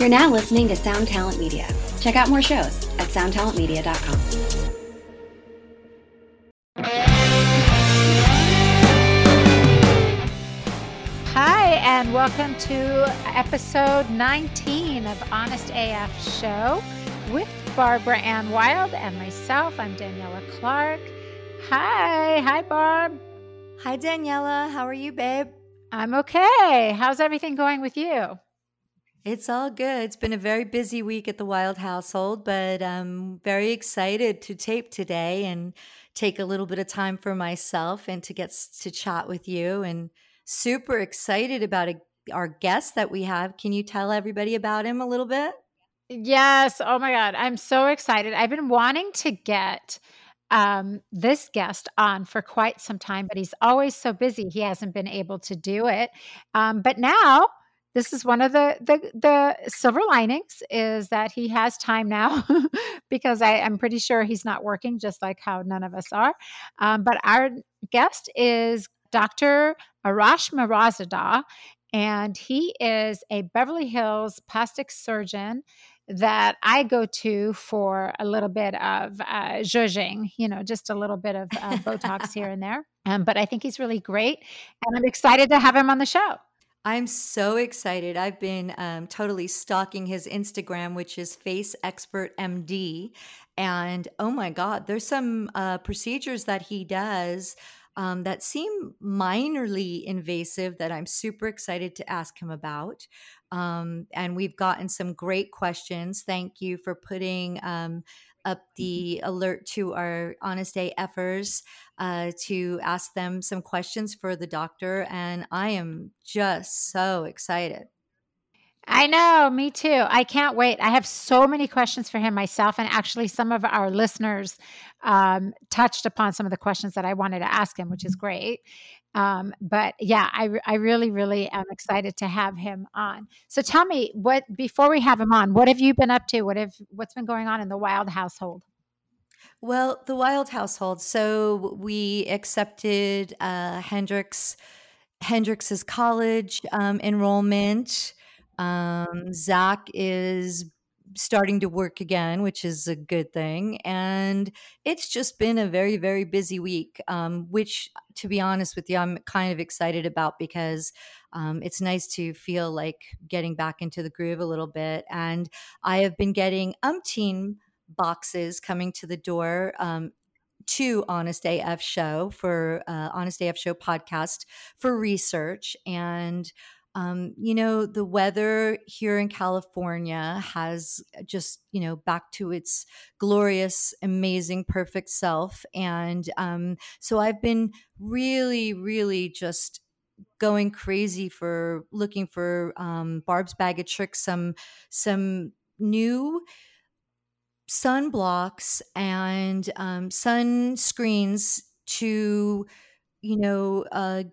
You're now listening to Sound Talent Media. Check out more shows at soundtalentmedia.com. Hi, and welcome to episode 19 of Honest AF Show with Barbara Ann Wild and myself. I'm Daniela Clark. Hi, Barb. Hi, Daniela. How are you, babe? I'm okay. How's everything going with you? It's all good. It's been a very busy week at the Wild household, but I'm very excited to tape today and take a little bit of time for myself and to get to chat with you, and super excited about our guest that we have. Can you tell everybody about him a little bit? Yes. Oh my God. I'm so excited. I've been wanting to get this guest on for quite some time, but he's always so busy. He hasn't been able to do it. But now this is one of the silver linings, is that he has time now because I'm pretty sure he's not working, just like how none of us are. But our guest is Dr. Arash Moradzadeh, and he is a Beverly Hills plastic surgeon that I go to for a little bit of zhuzhing, just a little bit of Botox here and there. But I think he's really great, and I'm excited to have him on the show. I'm so excited. I've been totally stalking his Instagram, which is Face Expert MD. And oh my God, there's some procedures that he does that seem minorly invasive that I'm super excited to ask him about. And we've gotten some great questions. Thank you for putting up the alert to our Honest AFers to ask them some questions for the doctor. And I am just so excited. I know, me too. I can't wait. I have so many questions for him myself. And actually, some of our listeners touched upon some of the questions that I wanted to ask him, which is great. But yeah, I really, really am excited to have him on. So tell me, before we have him on, what have you been up to? What's been going on in the Wild household? Well, the Wild household. So we accepted Hendrix's college enrollment. Zach is starting to work again, which is a good thing. And it's just been a very, very busy week, which, to be honest with you, I'm kind of excited about, because it's nice to feel like getting back into the groove a little bit. And I have been getting umpteen boxes coming to the door to Honest AF Show for Honest AF Show podcast for research. And the weather here in California has just, back to its glorious, amazing, perfect self. And so I've been really, really just going crazy for looking for Barb's Bag of Tricks, some new sunblocks and sunscreens to,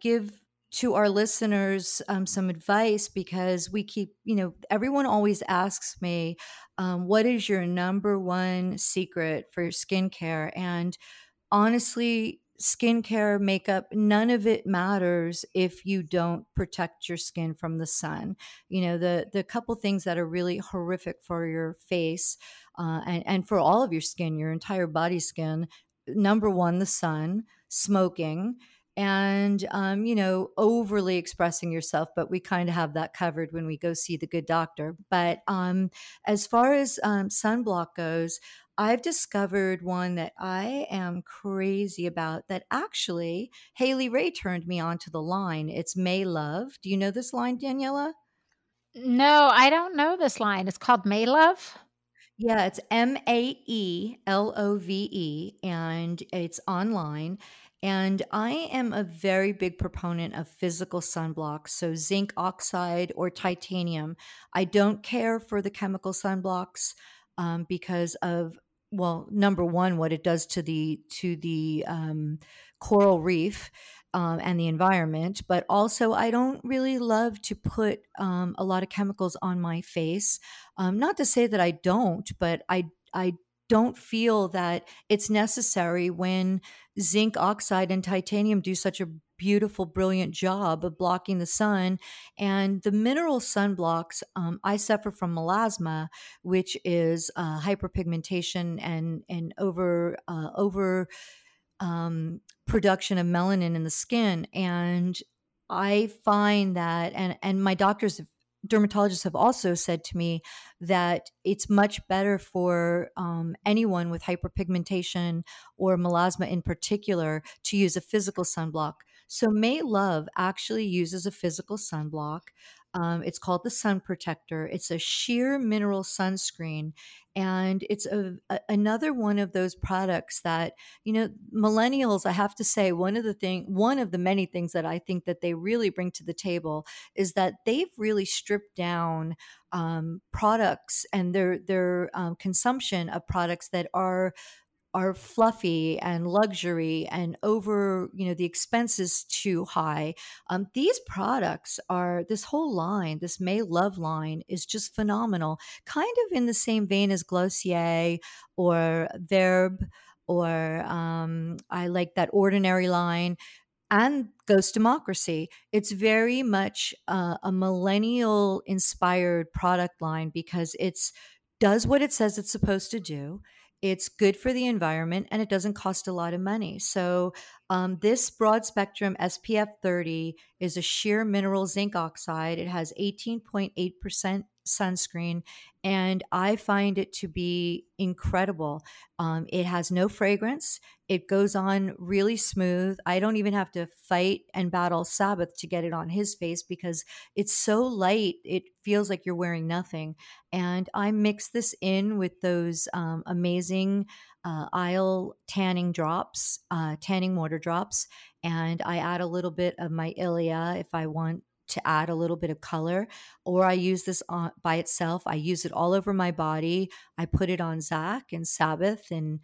give to our listeners some advice, because we keep, everyone always asks me, what is your number one secret for skincare? And honestly, skincare, makeup, none of it matters if you don't protect your skin from the sun. The couple things that are really horrific for your face and for all of your skin, your entire body skin, number one, the sun, smoking, and, overly expressing yourself, but we kind of have that covered when we go see the good doctor. But as far as sunblock goes, I've discovered one that I am crazy about that actually Haley Ray turned me onto the line. It's Maelove. Do you know this line, Daniela? No, I don't know this line. It's called Maelove? Yeah, it's Maelove, and it's online. And I am a very big proponent of physical sunblocks, so zinc oxide or titanium. I don't care for the chemical sunblocks because of, number one, what it does to the coral reef and the environment. But also, I don't really love to put a lot of chemicals on my face. Not to say that I don't, but I don't feel that it's necessary when zinc oxide and titanium do such a beautiful, brilliant job of blocking the sun. And the mineral sunblocks, I suffer from melasma, which is hyperpigmentation and over production of melanin in the skin. And I find that, and my doctors, dermatologists have also said to me that it's much better for anyone with hyperpigmentation or melasma in particular to use a physical sunblock. So Maelove actually uses a physical sunblock. It's called the Sun Protector. It's a sheer mineral sunscreen. And it's another one of those products that, you know, millennials, I have to say, one of the many things that I think that they really bring to the table is that they've really stripped down products and their consumption of products that are fluffy and luxury and over, you know, the expenses too high. These products are, this whole line, this Maelove line is just phenomenal, kind of in the same vein as Glossier or Verb, or I like that Ordinary line, and Ghost Democracy. It's very much a millennial inspired product line because it's does what it says it's supposed to do. It's good for the environment, and it doesn't cost a lot of money. So this broad spectrum SPF 30 is a sheer mineral zinc oxide. It has 18.8% sunscreen, and I find it to be incredible. It has no fragrance. It goes on really smooth. I don't even have to fight and battle Sabbath to get it on his face because it's so light, it feels like you're wearing nothing. And I mix this in with those amazing Isle tanning drops, tanning water drops, and I add a little bit of my Ilia if I want to add a little bit of color, or I use this on, by itself. I use it all over my body. I put it on Zach and Sabbath, and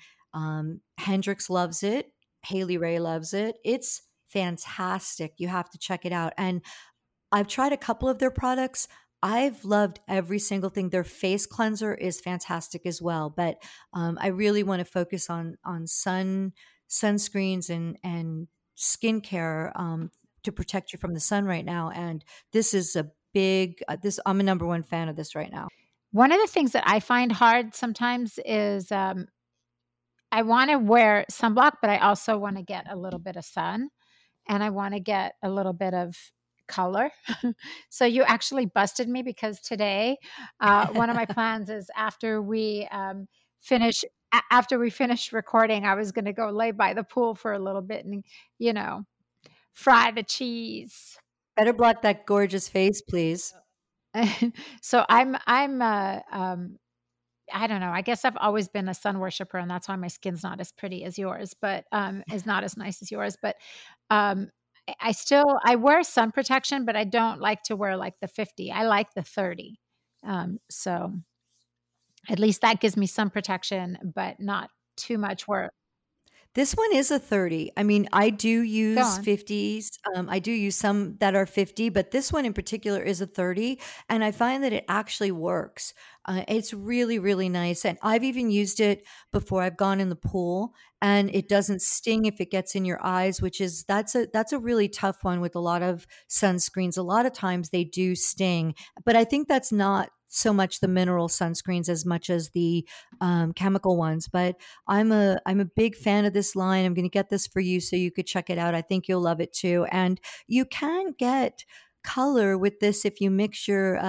Hendrix loves it. Haley Ray loves it. It's fantastic. You have to check it out. And I've tried a couple of their products. I've loved every single thing. Their face cleanser is fantastic as well. But I really want to focus on sunscreens and skincare to protect you from the sun right now. And this is a big, I'm a number one fan of this right now. One of the things that I find hard sometimes is I want to wear sunblock, but I also want to get a little bit of sun, and I want to get a little bit of color. So you actually busted me, because today one of my plans is after we finish recording, I was going to go lay by the pool for a little bit and, you know, fry the cheese. Better block that gorgeous face, please. So I'm I don't know. I guess I've always been a sun worshiper, and that's why my skin's not as pretty as yours, but is not as nice as yours. But I wear sun protection, but I don't like to wear like the 50. I like the 30. So at least that gives me some protection, but not too much work. This one is a 30. I mean, I do use 50s. I do use some that are 50, but this one in particular is a 30. And I find that it actually works. It's really, really nice. And I've even used it before I've gone in the pool, and it doesn't sting if it gets in your eyes, which is, that's a really tough one with a lot of sunscreens. A lot of times they do sting, but I think that's not so much the mineral sunscreens as much as the chemical ones. But I'm a big fan of this line. I'm going to get this for you so you could check it out. I think you'll love it too. And you can get color with this if you mix your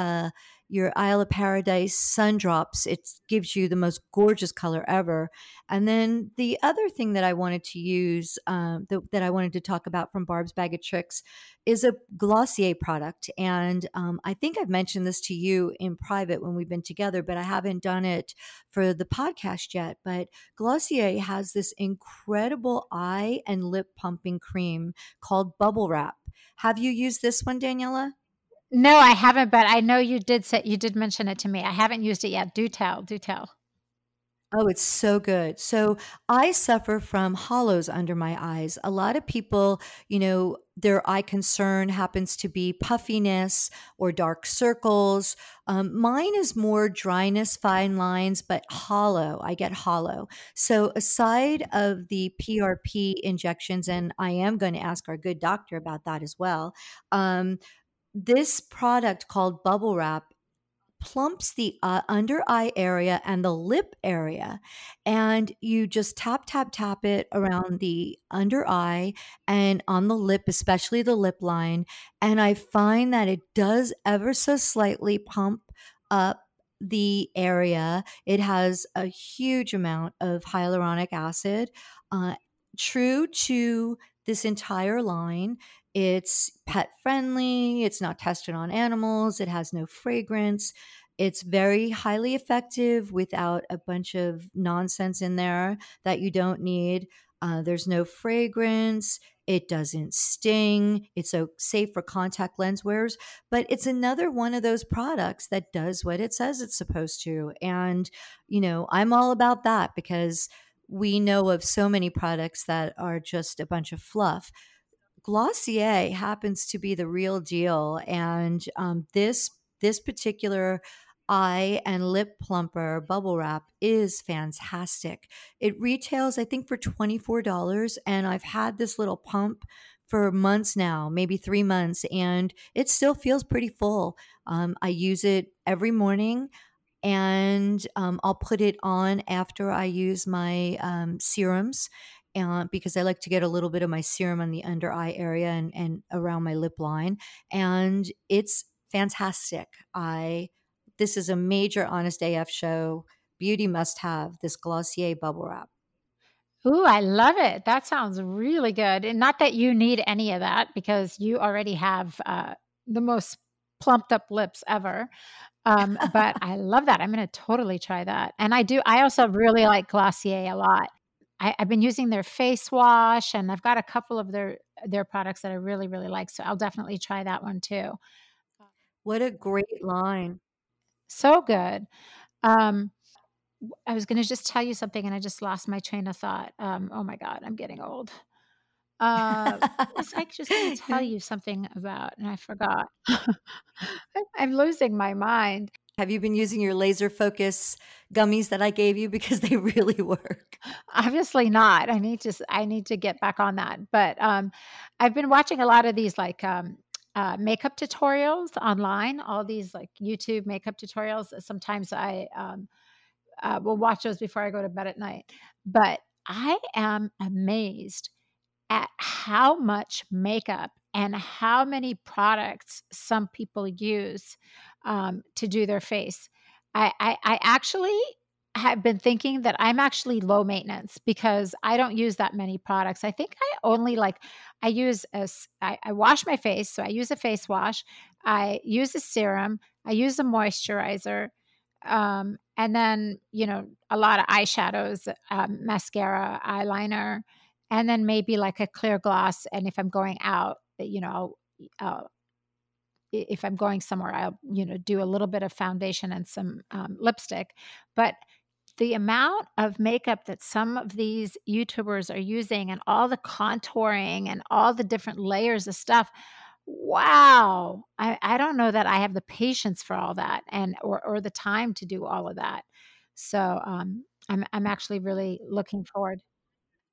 Isle of Paradise sun drops. It gives you the most gorgeous color ever. And then the other thing that I wanted to use, that I wanted to talk about from Barb's Bag of Tricks, is a Glossier product. And I think I've mentioned this to you in private when we've been together, but I haven't done it for the podcast yet. But Glossier has this incredible eye and lip pumping cream called Bubble Wrap. Have you used this one, Daniela? No, I haven't, but I know you did mention it to me. I haven't used it yet. Do tell. Oh, it's so good. So I suffer from hollows under my eyes. A lot of people, their eye concern happens to be puffiness or dark circles. Mine is more dryness, fine lines, but hollow. I get hollow. So aside of the PRP injections, and I am going to ask our good doctor about that as well, this product called Bubble Wrap plumps the under eye area and the lip area. And you just tap, tap, tap it around the under eye and on the lip, especially the lip line. And I find that it does ever so slightly pump up the area. It has a huge amount of hyaluronic acid. True to this entire line, it's pet friendly. It's not tested on animals. It has no fragrance. It's very highly effective without a bunch of nonsense in there that you don't need. There's no fragrance. It doesn't sting. It's so safe for contact lens wearers. But it's another one of those products that does what it says it's supposed to. And, I'm all about that because we know of so many products that are just a bunch of fluff. Glossier happens to be the real deal, and this particular eye and lip plumper Bubble Wrap is fantastic. It retails, I think, for $24, and I've had this little pump for months now, maybe 3 months, and it still feels pretty full. I use it every morning, and I'll put it on after I use my serums. Because I like to get a little bit of my serum on the under eye area and around my lip line. And it's fantastic. This is a major Honest AF show. Beauty must have this Glossier Bubble Wrap. Ooh, I love it. That sounds really good. And not that you need any of that because you already have the most plumped up lips ever. But I love that. I'm going to totally try that. And I also really like Glossier a lot. I've been using their face wash, and I've got a couple of their products that I really, really like. So I'll definitely try that one too. What a great line. So good. I was going to just tell you something, and I just lost my train of thought. Oh my God, I'm getting old. I just going to tell you something about, and I forgot. I'm losing my mind. Have you been using your laser focus gummies that I gave you because they really work? Obviously not. I need to get back on that. But I've been watching a lot of these makeup tutorials online, all these like YouTube makeup tutorials. Sometimes I will watch those before I go to bed at night. But I am amazed at how much makeup and how many products some people use to do their face. I actually have been thinking that I'm actually low maintenance because I don't use that many products. I think I wash my face. So I use a face wash. I use a serum. I use a moisturizer. And then, a lot of eyeshadows, mascara, eyeliner, and then maybe like a clear gloss. And if I'm going out, if I'm going somewhere, I'll, do a little bit of foundation and some lipstick. But the amount of makeup that some of these YouTubers are using and all the contouring and all the different layers of stuff, wow. I don't know that I have the patience for all that and or the time to do all of that. So I'm actually really looking forward.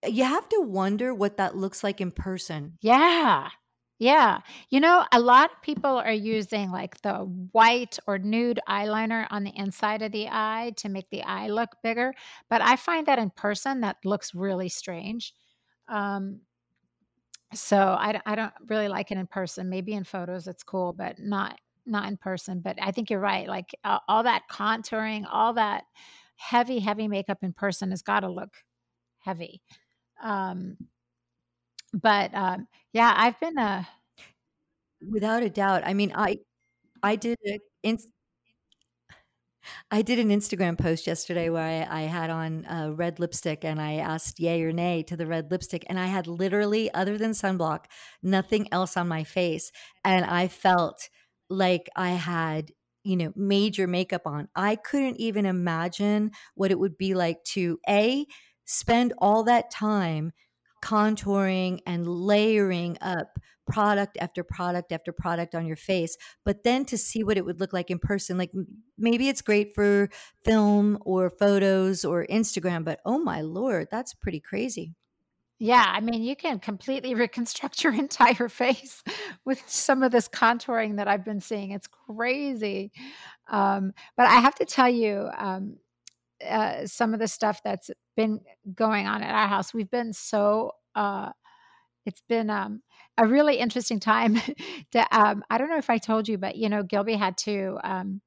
You have to wonder what that looks like in person. Yeah. Yeah. A lot of people are using like the white or nude eyeliner on the inside of the eye to make the eye look bigger. But I find that in person, that looks really strange. So I don't really like it in person. Maybe in photos it's cool, but not in person. But I think you're right. Like all that contouring, all that heavy, heavy makeup in person has got to look heavy. Yeah, I've been without a doubt. I mean, I did an Instagram post yesterday where I had on a red lipstick and I asked yay or nay to the red lipstick. And I had literally, other than sunblock, nothing else on my face. And I felt like I had you know, major makeup on. I couldn't even imagine what it would be like to A, spend all that time contouring and layering up product after product after product on your face, but then to see what it would look like in person. Like, maybe it's great for film or photos or Instagram, but oh my Lord, that's pretty crazy. Yeah, I mean, you can completely reconstruct your entire face with some of this contouring that I've been seeing. It's crazy. But I have to tell you, some of the stuff that's been going on at our house, we've been so, it's been a really interesting time. I don't know if I told you, but, you know, Gilby had to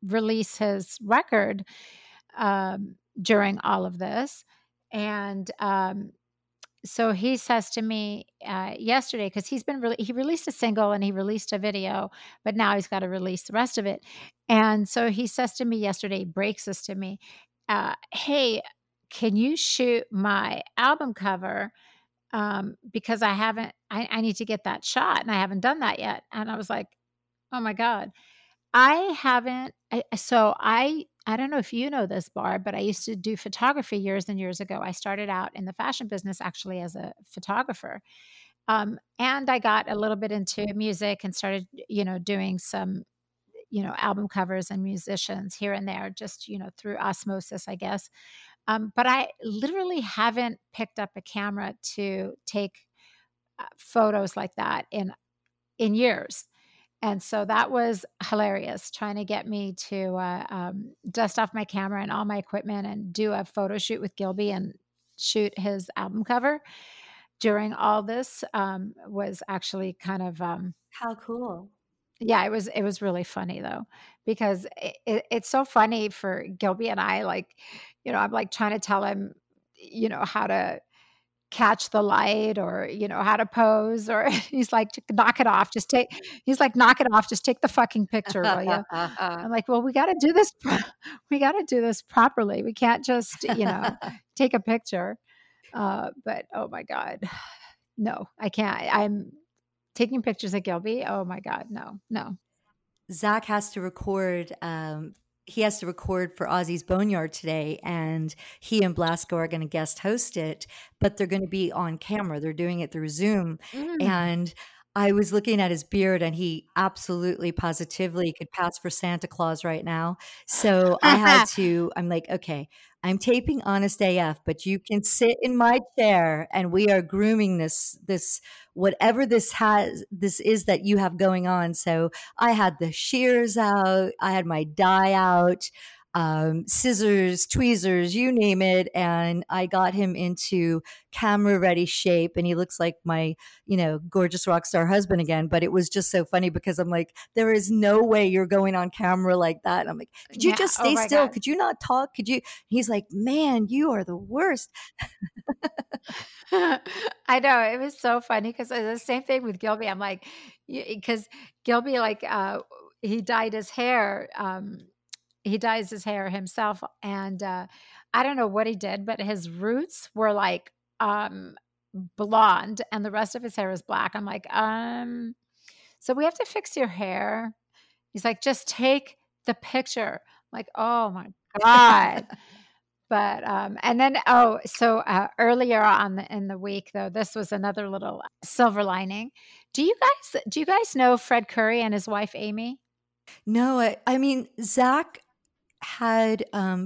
release his record during all of this. And so he says to me yesterday, because he released a single and he released a video, but now he's got to release the rest of it. And so he says to me yesterday, he breaks this to me, hey, can you shoot my album cover? Because I need to get that shot and I haven't done that yet. And I was like, oh my God, I don't know if you know this, Barb, but I used to do photography years and years ago. I started out in the fashion business actually as a photographer. And I got a little bit into music and started, you know, doing some, you know, album covers and musicians here and there, just, you know, through osmosis, I guess. But I literally haven't picked up a camera to take photos like that in years. And so that was hilarious, trying to get me to dust off my camera and all my equipment and do a photo shoot with Gilby and shoot his album cover during all this was actually kind of... how cool. Yeah, it was really funny though, because it's so funny for Gilby and I, like, you know, I'm like trying to tell him, you know, how to catch the light or, you know, how to pose, or he's like, knock it off. Knock it off. Just take the fucking picture, will you? I'm like, well, we got to do this properly. We can't just, you know, take a picture. But oh my God, no, I can't. I'm taking pictures of Gilby. Oh my God. No. Zach has to record, he has to record for Ozzy's Boneyard today, and he and Blasco are going to guest host it, but they're going to be on camera. They're doing it through Zoom. Mm. And I was looking at his beard, and he absolutely positively could pass for Santa Claus right now. So I'm like, okay, I'm taping Honest AF, but you can sit in my chair and we are grooming this, whatever this is that you have going on. So I had the shears out, I had my dye out, scissors, tweezers, you name it. And I got him into camera ready shape, and he looks like my, you know, gorgeous rock star husband again. But it was just so funny because I'm like, there is no way you're going on camera like that. And I'm like, could you just stay still? God. Could you not talk? Could you? He's like, man, you are the worst. I know. It was so funny because the same thing with Gilby. I'm like, because Gilby, like, he dyed his hair, he dyes his hair himself, and I don't know what he did, but his roots were like blonde, and the rest of his hair was black. I'm like, so we have to fix your hair. He's like, just take the picture. I'm like, oh my God. But earlier on in the week, though, this was another little silver lining. Do you guys know Fred Curry and his wife Amy? No, I mean, Zach had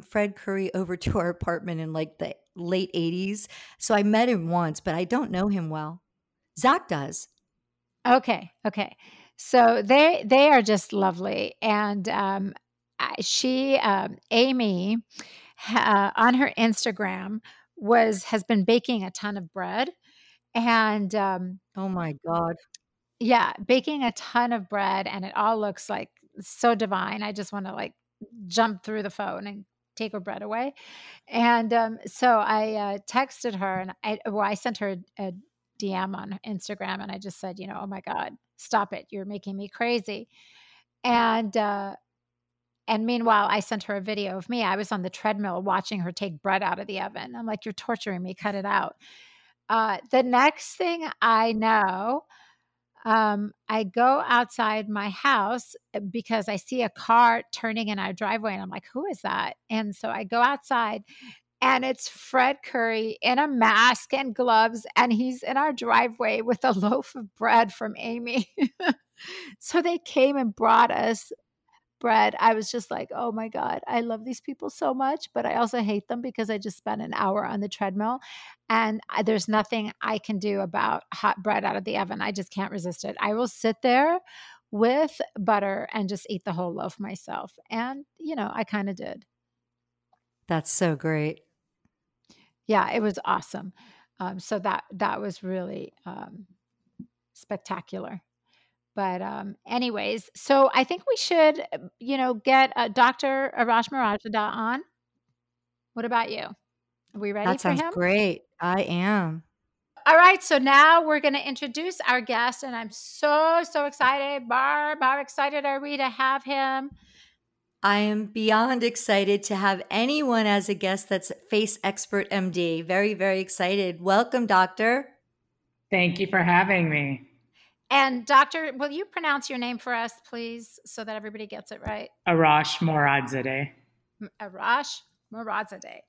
Fred Curry over to our apartment in like the late 80s. So I met him once, but I don't know him well. Zach does. Okay. So they are just lovely. And Amy, on her Instagram has been baking a ton of bread. And oh my God. Yeah, baking a ton of bread, and it all looks like so divine. I just want to like jump through the phone and take her bread away. And so I texted her, and I sent her a DM on Instagram, and I just said, you know, oh my God, stop it. You're making me crazy. And meanwhile, I sent her a video of me. I was on the treadmill watching her take bread out of the oven. I'm like, you're torturing me. Cut it out. The next thing I know, I go outside my house because I see a car turning in our driveway and I'm like, who is that? And so I go outside and it's Fred Curry in a mask and gloves, and he's in our driveway with a loaf of bread from Amy. So they came and brought us bread. I was just like, oh my God, I love these people so much, but I also hate them because I just spent an hour on the treadmill and there's nothing I can do about hot bread out of the oven. I just can't resist it. I will sit there with butter and just eat the whole loaf myself. And, you know, I kind of did. That's so great. Yeah, it was awesome. So that was really spectacular. But anyways, so I think we should, you know, get Dr. Arash Moradzadeh on. What about you? Are we ready for him? That sounds great. I am. All right. So now we're going to introduce our guest, and I'm so excited. How excited are we to have him? I am beyond excited to have anyone as a guest that's Face Expert MD. Very, very excited. Welcome, Doctor. Thank you for having me. And Doctor, will you pronounce your name for us, please, so that everybody gets it right? Arash Moradzadeh. Arash Moradzadeh,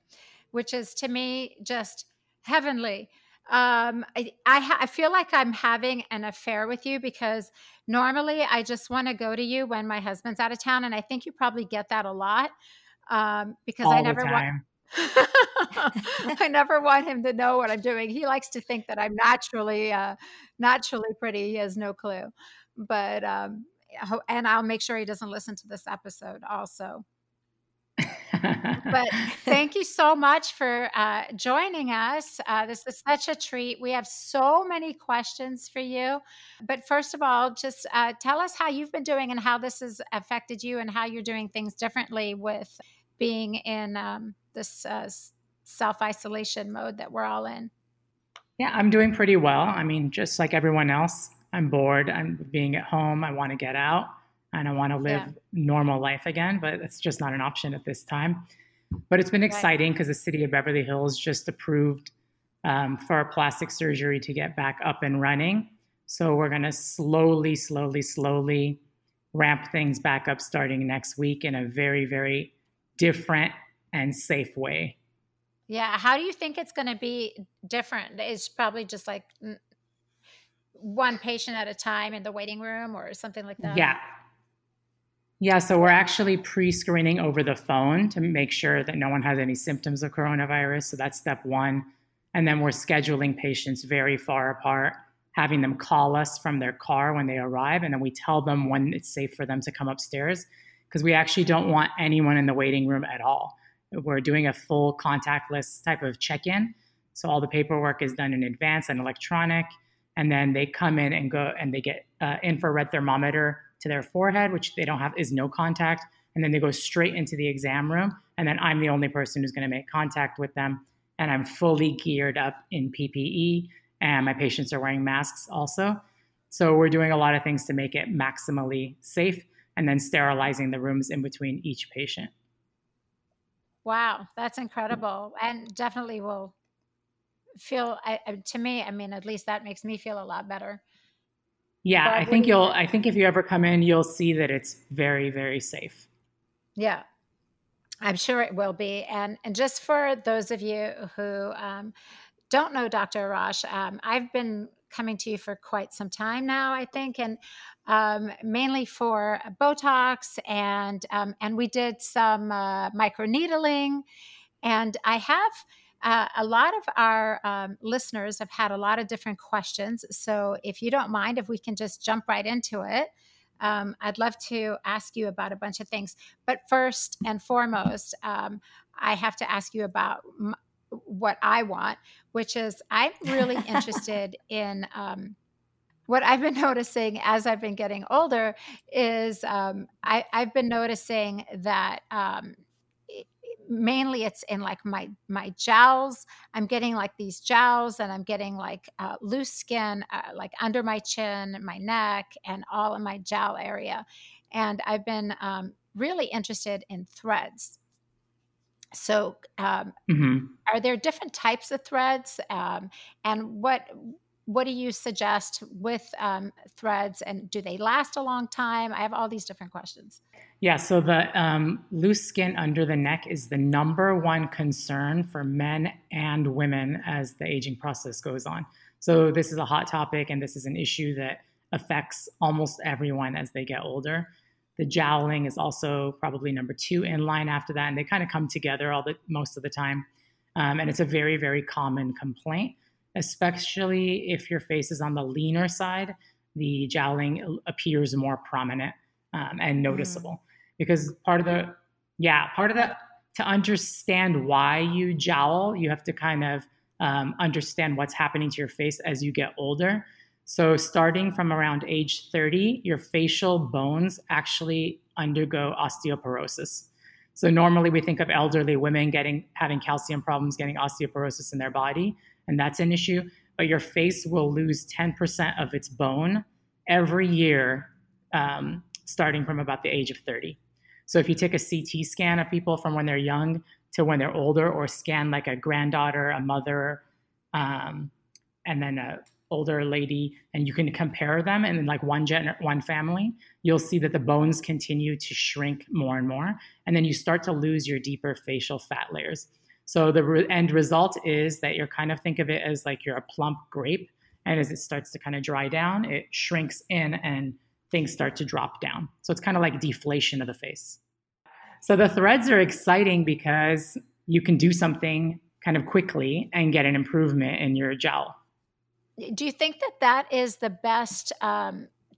which is to me just heavenly. I feel like I'm having an affair with you because normally I just want to go to you when my husband's out of town, and I think you probably get that a lot because all I never want. I never want him to know what I'm doing. He likes to think that I'm naturally pretty. He has no clue, but and I'll make sure he doesn't listen to this episode also. But thank you so much for joining us. This is such a treat. We have so many questions for you, but first of all, just tell us how you've been doing and how this has affected you and how you're doing things differently with being in this self-isolation mode that we're all in. Yeah, I'm doing pretty well. I mean, just like everyone else, I'm bored. I'm being at home. I want to get out and I want to live normal life again, but it's just not an option at this time. But it's been exciting because the city of Beverly Hills just approved for plastic surgery to get back up and running. So we're going to slowly ramp things back up starting next week in a very, very different and safe way. Yeah. How do you think it's going to be different? It's probably just like one patient at a time in the waiting room or something like that. Yeah. So we're actually pre-screening over the phone to make sure that no one has any symptoms of coronavirus. So that's step one. And then we're scheduling patients very far apart, having them call us from their car when they arrive. And then we tell them when it's safe for them to come upstairs, because we actually don't want anyone in the waiting room at all. We're doing a full contactless type of check-in. So all the paperwork is done in advance and electronic. And then they come in and go and they get infrared thermometer to their forehead, which they don't have, is no contact. And then they go straight into the exam room. And then I'm the only person who's going to make contact with them. And I'm fully geared up in PPE. And my patients are wearing masks also. So we're doing a lot of things to make it maximally safe, and then sterilizing the rooms in between each patient. Wow, that's incredible. And definitely will feel, to me, I mean, at least that makes me feel a lot better. Yeah, but I think if you ever come in, you'll see that it's very, very safe. Yeah, I'm sure it will be. And just for those of you who don't know Dr. Arash, I've been coming to you for quite some time now, I think, and mainly for Botox and we did some microneedling. And I have a lot of our listeners have had a lot of different questions. So if you don't mind, if we can just jump right into it, I'd love to ask you about a bunch of things. But first and foremost, I have to ask you about what I want, which is I'm really interested in what I've been noticing as I've been getting older is I've been noticing that mainly it's in like my jowls. I'm getting like these jowls and I'm getting like loose skin, like under my chin, my neck, and all in my jowl area. And I've been really interested in threads. So are there different types of threads? And what What do you suggest with threads, and do they last a long time? I have all these different questions. Yeah, so the loose skin under the neck is the number one concern for men and women as the aging process goes on. So this is a hot topic, and this is an issue that affects almost everyone as they get older. The jowling is also probably number two in line after that, and they kind of come together most of the time. And it's a very, very common complaint. Especially if your face is on the leaner side, the jowling appears more prominent and noticeable. Because part of the to understand why you jowl, you have to kind of understand what's happening to your face as you get older. So starting from around age 30, your facial bones actually undergo osteoporosis. So normally we think of elderly women having calcium problems, getting osteoporosis in their body. And that's an issue, but your face will lose 10% of its bone every year, starting from about the age of 30. So if you take a CT scan of people from when they're young to when they're older, or scan like a granddaughter, a mother, and then an older lady, and you can compare them in like one family, you'll see that the bones continue to shrink more and more. And then you start to lose your deeper facial fat layers. So the end result is that you're kind of think of it as like you're a plump grape. And as it starts to kind of dry down, it shrinks in and things start to drop down. So it's kind of like deflation of the face. So the threads are exciting because you can do something kind of quickly and get an improvement in your jowl. Do you think that is the best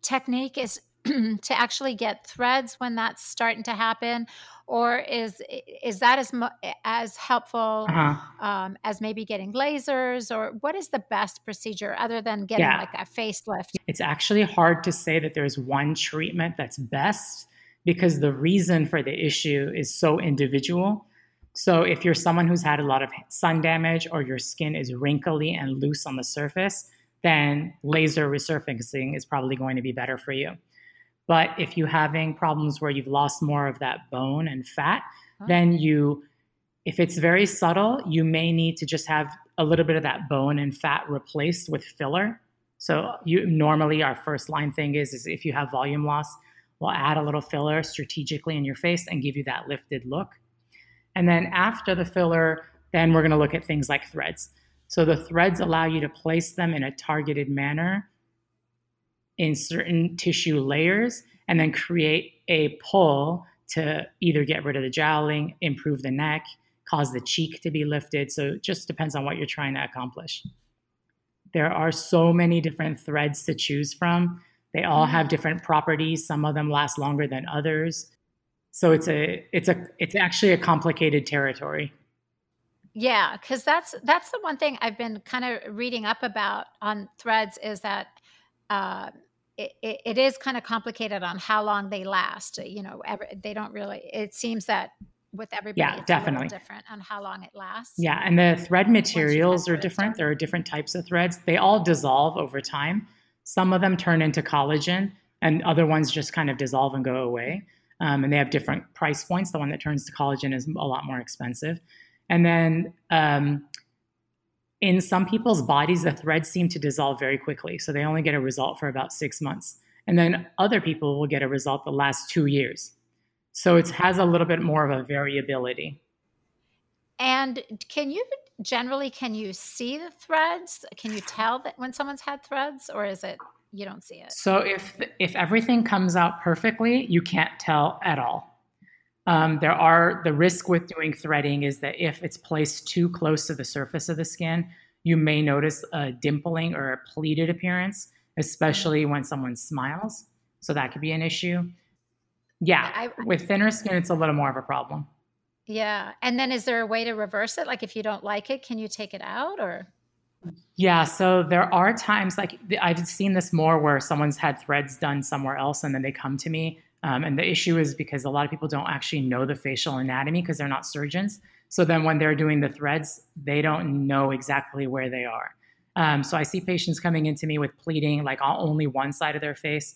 technique is to actually get threads when that's starting to happen? Or is that as helpful as maybe getting lasers? Or what is the best procedure other than getting like a facelift? It's actually hard to say that there's one treatment that's best because the reason for the issue is so individual. So if you're someone who's had a lot of sun damage or your skin is wrinkly and loose on the surface, then laser resurfacing is probably going to be better for you. But if you're having problems where you've lost more of that bone and fat, then if it's very subtle, you may need to just have a little bit of that bone and fat replaced with filler. So normally our first line thing is if you have volume loss, we'll add a little filler strategically in your face and give you that lifted look. And then after the filler, then we're going to look at things like threads. So the threads allow you to place them in a targeted manner in certain tissue layers, and then create a pull to either get rid of the jowling, improve the neck, cause the cheek to be lifted. So it just depends on what you're trying to accomplish. There are so many different threads to choose from. They all have different properties. Some of them last longer than others. So it's actually a complicated territory. Yeah, because that's the one thing I've been kind of reading up about on threads is that it is kind of complicated on how long they last. You know, it seems that with everybody, it's definitely a little different on how long it lasts. Yeah. And the thread materials are different. There are different types of threads. They all dissolve over time. Some of them turn into collagen and other ones just kind of dissolve and go away. And they have different price points. The one that turns to collagen is a lot more expensive. And then, in some people's bodies, the threads seem to dissolve very quickly. So they only get a result for about 6 months. And then other people will get a result the last 2 years. So it has a little bit more of a variability. And can you see the threads? Can you tell that when someone's had threads, or is it you don't see it? So if everything comes out perfectly, you can't tell at all. The risk with doing threading is that if it's placed too close to the surface of the skin, you may notice a dimpling or a pleated appearance, especially when someone smiles. So that could be an issue. Yeah. With thinner skin, it's a little more of a problem. Yeah. And then is there a way to reverse it? Like if you don't like it, can you take it out or? Yeah. So there are times like I've seen this more where someone's had threads done somewhere else and then they come to me. And the issue is because a lot of people don't actually know the facial anatomy because they're not surgeons. So then when they're doing the threads, they don't know exactly where they are. So I see patients coming into me with pleating like on only one side of their face.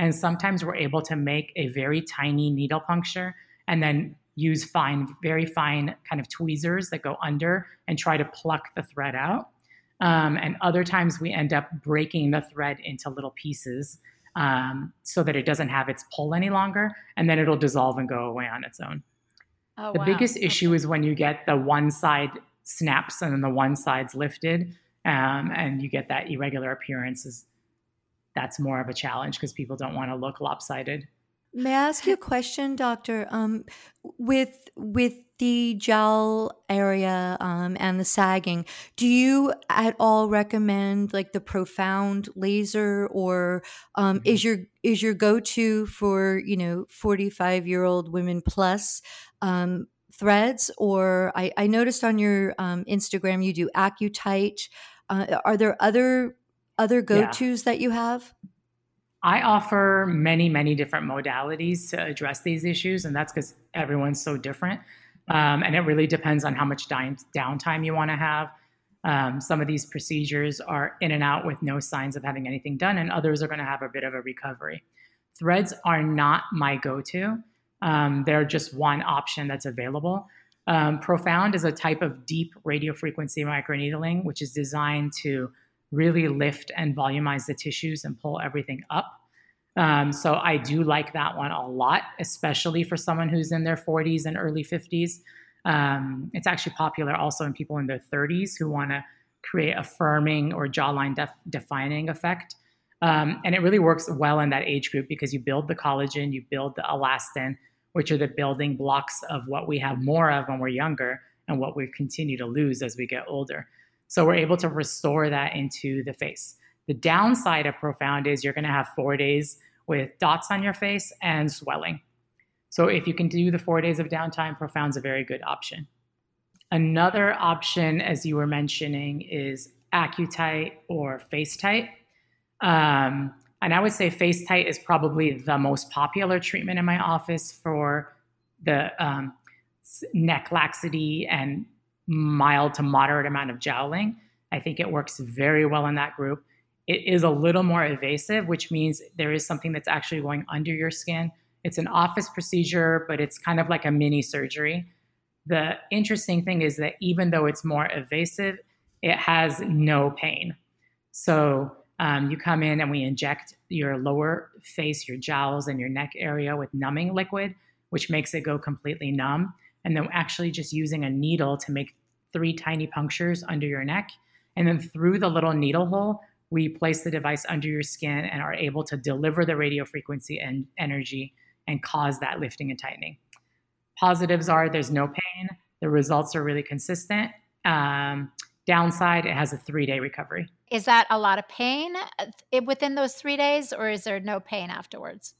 And sometimes we're able to make a very tiny needle puncture and then use very fine kind of tweezers that go under and try to pluck the thread out. And other times we end up breaking the thread into little pieces so that it doesn't have its pull any longer, and then it'll dissolve and go away on its own. Oh, the biggest issue is when you get the one side snaps and then the one side's lifted, and you get that irregular appearance. That's more of a challenge because people don't want to look lopsided. May I ask you a question, doctor? With the gel area and the sagging, do you at all recommend like the Profound laser, or is your go-to for 45-year-old women plus threads? Or I noticed on your Instagram you do Accutite. Are there other go-tos that you have? I offer many, many different modalities to address these issues, and that's because everyone's so different. And it really depends on how much downtime you want to have. Some of these procedures are in and out with no signs of having anything done, and others are going to have a bit of a recovery. Threads are not my go-to. They're just one option that's available. Profound is a type of deep radiofrequency microneedling, which is designed to really lift and volumize the tissues and pull everything up. So I do like that one a lot, especially for someone who's in their 40s and early 50s. It's actually popular also in people in their 30s who want to create a firming or jawline defining effect. And it really works well in that age group because you build the collagen, you build the elastin, which are the building blocks of what we have more of when we're younger and what we continue to lose as we get older. So we're able to restore that into the face. The downside of Profound is you're going to have 4 days with dots on your face and swelling. So if you can do the 4 days of downtime, Profound's a very good option. Another option, as you were mentioning, is Accutite or FaceTite. And I would say FaceTite is probably the most popular treatment in my office for the neck laxity and mild to moderate amount of jowling. I think it works very well in that group. It is a little more invasive, which means there is something that's actually going under your skin. It's an office procedure, but it's kind of like a mini surgery. The interesting thing is that even though it's more invasive, it has no pain. So you come in and we inject your lower face, your jowls, and your neck area with numbing liquid, which makes it go completely numb. And then actually just using a needle to make 3 tiny punctures under your neck. And then through the little needle hole, we place the device under your skin and are able to deliver the radio frequency and energy and cause that lifting and tightening. Positives are there's no pain. The results are really consistent. Downside, it has a 3-day recovery. Is that a lot of pain within those 3 days, or is there no pain afterwards?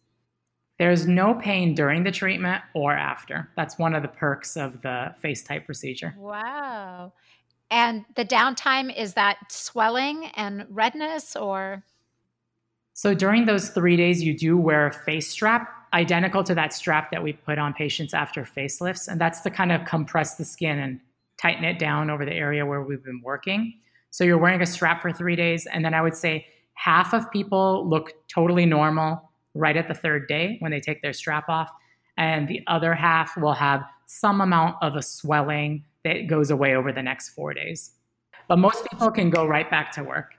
There's no pain during the treatment or after. That's one of the perks of the FaceTite procedure. Wow. And the downtime, is that swelling and redness or? So during those 3 days, you do wear a face strap, identical to that strap that we put on patients after facelifts. And that's to kind of compress the skin and tighten it down over the area where we've been working. So you're wearing a strap for 3 days. And then I would say half of people look totally normal right at the 3rd day when they take their strap off. And the other half will have some amount of a swelling that goes away over the next 4 days. But most people can go right back to work.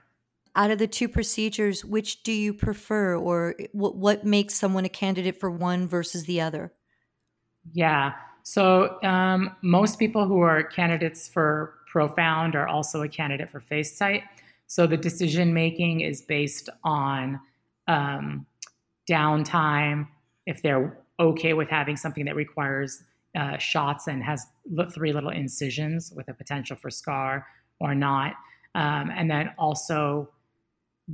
Out of the 2 procedures, which do you prefer, or what makes someone a candidate for one versus the other? Yeah. So most people who are candidates for Profound are also a candidate for FaceTite. So the decision-making is based on downtime, if they're okay with having something that requires shots and has 3 little incisions with a potential for scar or not. And then also,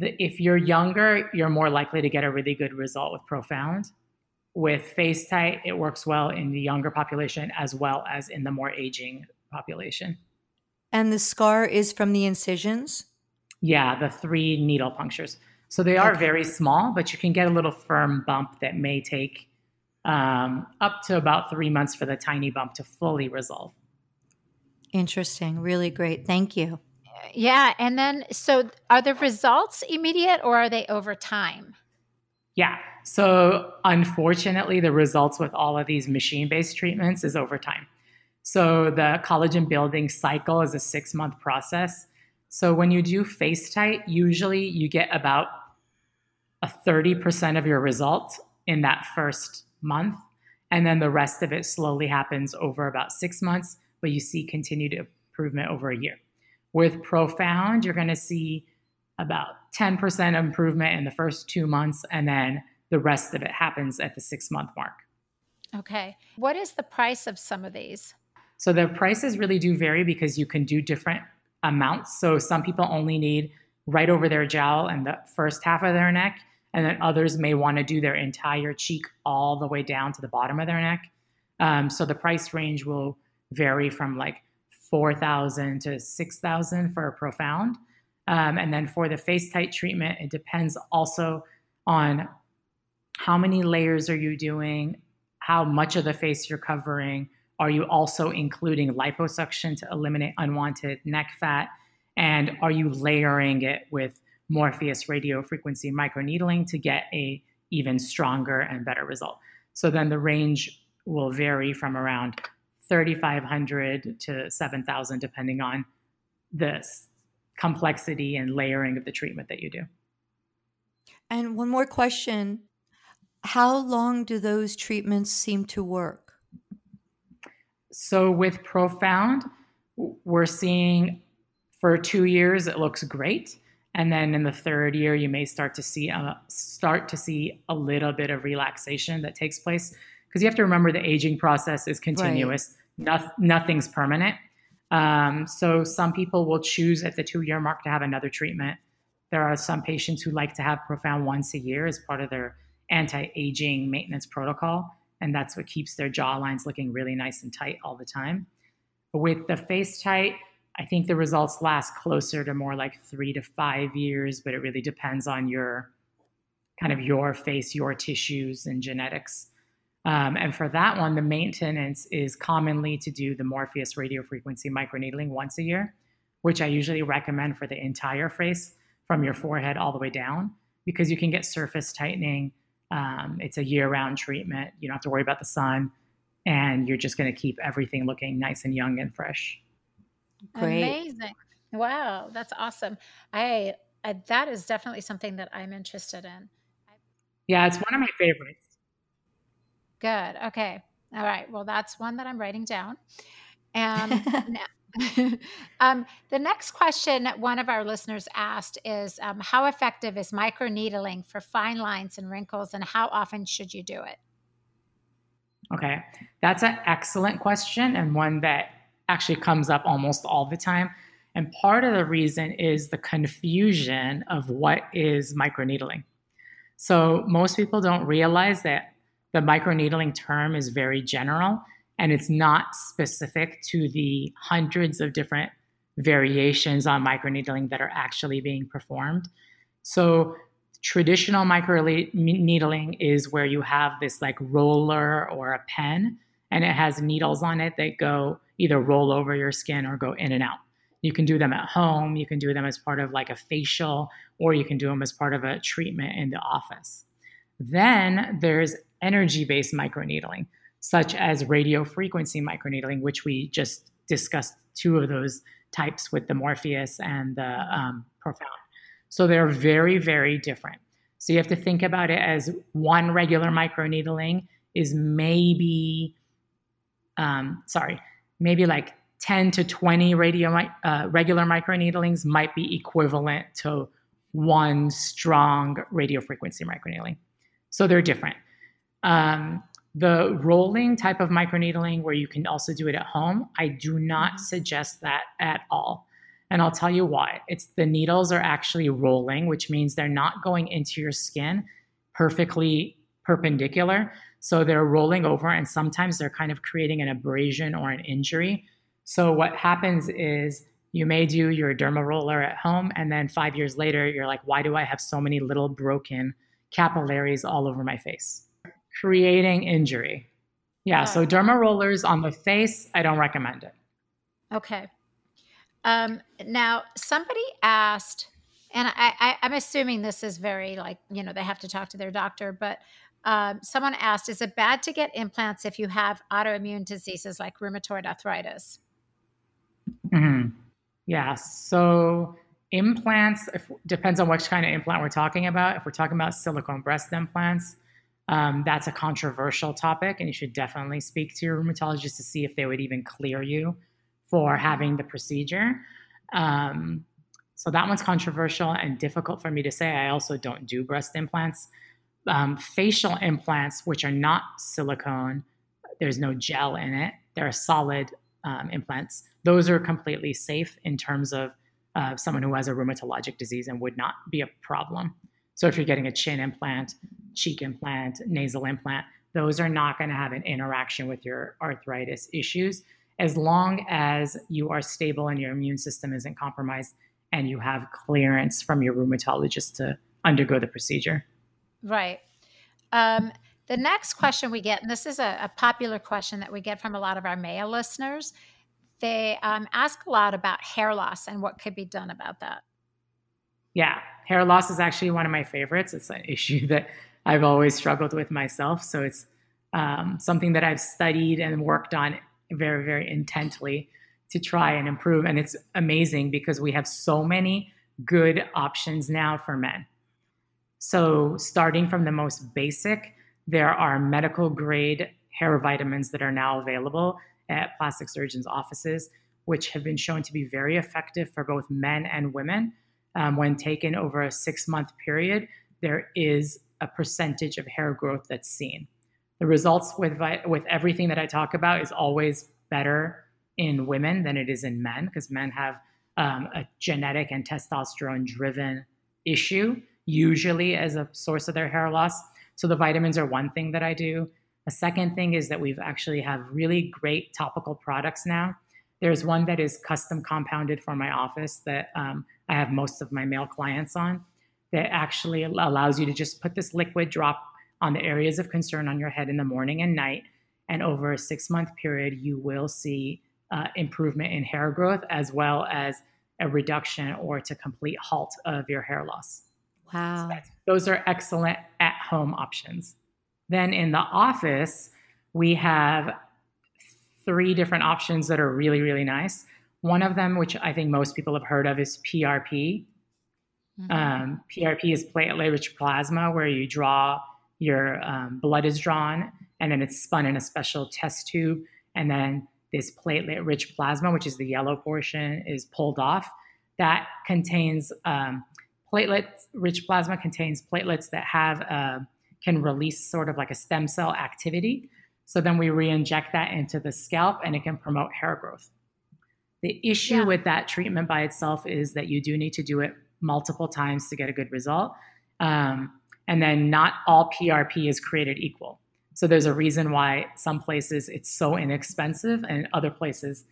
if you're younger, you're more likely to get a really good result with Profound. With FaceTite, it works well in the younger population as well as in the more aging population. And the scar is from the incisions? Yeah, the 3 needle punctures. So they are very small, but you can get a little firm bump that may take up to about 3 months for the tiny bump to fully resolve. Interesting. Really great. Thank you. Yeah. And then, so are the results immediate or are they over time? Yeah. So unfortunately, the results with all of these machine-based treatments is over time. So the collagen building cycle is a 6-month process. So when you do FaceTite, usually you get about a 30% of your result in that first month. And then the rest of it slowly happens over about 6 months, but you see continued improvement over a year. With Profound, you're going to see about 10% improvement in the first 2 months, and then the rest of it happens at the 6-month mark. Okay. What is the price of some of these? So their prices really do vary because you can do different amounts. So some people only need right over their jowl and the first half of their neck, and then others may want to do their entire cheek all the way down to the bottom of their neck. So the price range will vary from like $4,000 to $6,000 for a Profound. And then for the FaceTite treatment, it depends also on how many layers are you doing, how much of the face you're covering, are you also including liposuction to eliminate unwanted neck fat, and are you layering it with Morpheus radio frequency microneedling to get a even stronger and better result. So then the range will vary from around $3,500 to $7,000, depending on the complexity and layering of the treatment that you do. And one more question. How long do those treatments seem to work? So with Profound, we're seeing for 2 years, it looks great. And then in the third year, you may start to see a little bit of relaxation that takes place, because you have to remember the aging process is continuous. Right. Nothing's permanent. So some people will choose at the 2-year mark to have another treatment. There are some patients who like to have Profound once a year as part of their anti-aging maintenance protocol, and that's what keeps their jawlines looking really nice and tight all the time. With the FaceTite, I think the results last closer to more like 3 to 5 years, but it really depends on your face, your tissues and genetics. And for that one, the maintenance is commonly to do the Morpheus radio frequency microneedling once a year, which I usually recommend for the entire face from your forehead all the way down, because you can get surface tightening. It's a year-round treatment. You don't have to worry about the sun, and you're just going to keep everything looking nice and young and fresh. Great. Amazing. Wow. That's awesome. That is definitely something that I'm interested in. Yeah. It's one of my favorites. Good. Okay. All right. Well, that's one that I'm writing down. The next question one of our listeners asked is, how effective is microneedling for fine lines and wrinkles, and how often should you do it? Okay. That's an excellent question, and one that actually comes up almost all the time. And part of the reason is the confusion of what is microneedling. So most people don't realize that the microneedling term is very general, and it's not specific to the hundreds of different variations on microneedling that are actually being performed. So traditional microneedling is where you have this like roller or a pen, and it has needles on it that go either roll over your skin or go in and out. You can do them at home, you can do them as part of like a facial, or you can do them as part of a treatment in the office. Then there's energy-based microneedling, such as radio frequency microneedling, which we just discussed 2 of those types with the Morpheus and the Profound. So they're very, very different. So you have to think about it as one regular microneedling is maybe like 10 to 20 regular microneedlings might be equivalent to one strong radio frequency microneedling. So they're different. The rolling type of microneedling, where you can also do it at home, I do not suggest that at all. And I'll tell you why. It's the needles are actually rolling, which means they're not going into your skin perfectly perpendicular. So they're rolling over, and sometimes they're kind of creating an abrasion or an injury. So what happens is you may do your derma roller at home, and then 5 years later, you're like, why do I have so many little broken capillaries all over my face? Creating injury. Yeah. So derma rollers on the face, I don't recommend it. Okay. Now somebody asked, and I'm assuming this is very like, they have to talk to their doctor, but someone asked, is it bad to get implants if you have autoimmune diseases like rheumatoid arthritis? Mm-hmm. Yeah, so implants, depends on which kind of implant we're talking about. If we're talking about silicone breast implants, that's a controversial topic, and you should definitely speak to your rheumatologist to see if they would even clear you for having the procedure. So that one's controversial and difficult for me to say. I also don't do breast implants. Facial implants, which are not silicone, there's no gel in it. They're solid implants. Those are completely safe in terms of someone who has a rheumatologic disease and would not be a problem. So if you're getting a chin implant, cheek implant, nasal implant, those are not going to have an interaction with your arthritis issues, as long as you are stable and your immune system isn't compromised and you have clearance from your rheumatologist to undergo the procedure. Right. The next question we get, and this is a popular question that we get from a lot of our male listeners, they ask a lot about hair loss and what could be done about that. Yeah, hair loss is actually one of my favorites. It's an issue that I've always struggled with myself. So it's something that I've studied and worked on very, very intently to try and improve. And it's amazing because we have so many good options now for men. So starting from the most basic, there are medical grade hair vitamins that are now available at plastic surgeons' offices, which have been shown to be very effective for both men and women. When taken over a 6-month period, there is a percentage of hair growth that's seen. The results with everything that I talk about is always better in women than it is in men, because men have a genetic and testosterone-driven issue, usually as a source of their hair loss. So the vitamins are one thing that I do. A second thing is that we've actually have really great topical products now. There's one that is custom compounded for my office that I have most of my male clients on, that actually allows you to just put this liquid drop on the areas of concern on your head in the morning and night. And over a 6-month period, you will see improvement in hair growth, as well as a reduction or to complete halt of your hair loss. Wow. So those are excellent at-home options. Then in the office, we have 3 different options that are really, really nice. One of them, which I think most people have heard of, is PRP. Mm-hmm. PRP is platelet-rich plasma, where you draw, your blood is drawn, and then it's spun in a special test tube. And then this platelet-rich plasma, which is the yellow portion, is pulled off. That contains... platelet-rich plasma contains platelets that have can release sort of like a stem cell activity. So then we re-inject that into the scalp, and it can promote hair growth. The issue with that treatment by itself is that you do need to do it multiple times to get a good result. And then not all PRP is created equal. So there's a reason why some places it's so inexpensive and other places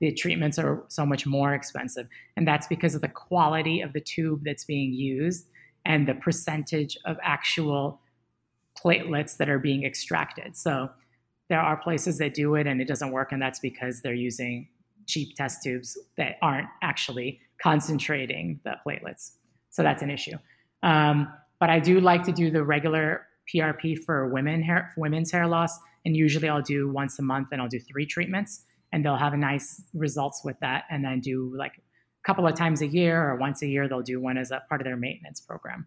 the treatments are so much more expensive. And that's because of the quality of the tube that's being used and the percentage of actual platelets that are being extracted. So there are places that do it and it doesn't work, and that's because they're using cheap test tubes that aren't actually concentrating the platelets. So that's an issue. But I do like to do the regular PRP for women's hair loss, and usually I'll do once a month, and I'll do 3 treatments. And they'll have nice results with that, and then do like a couple of times a year or once a year, they'll do one as a part of their maintenance program.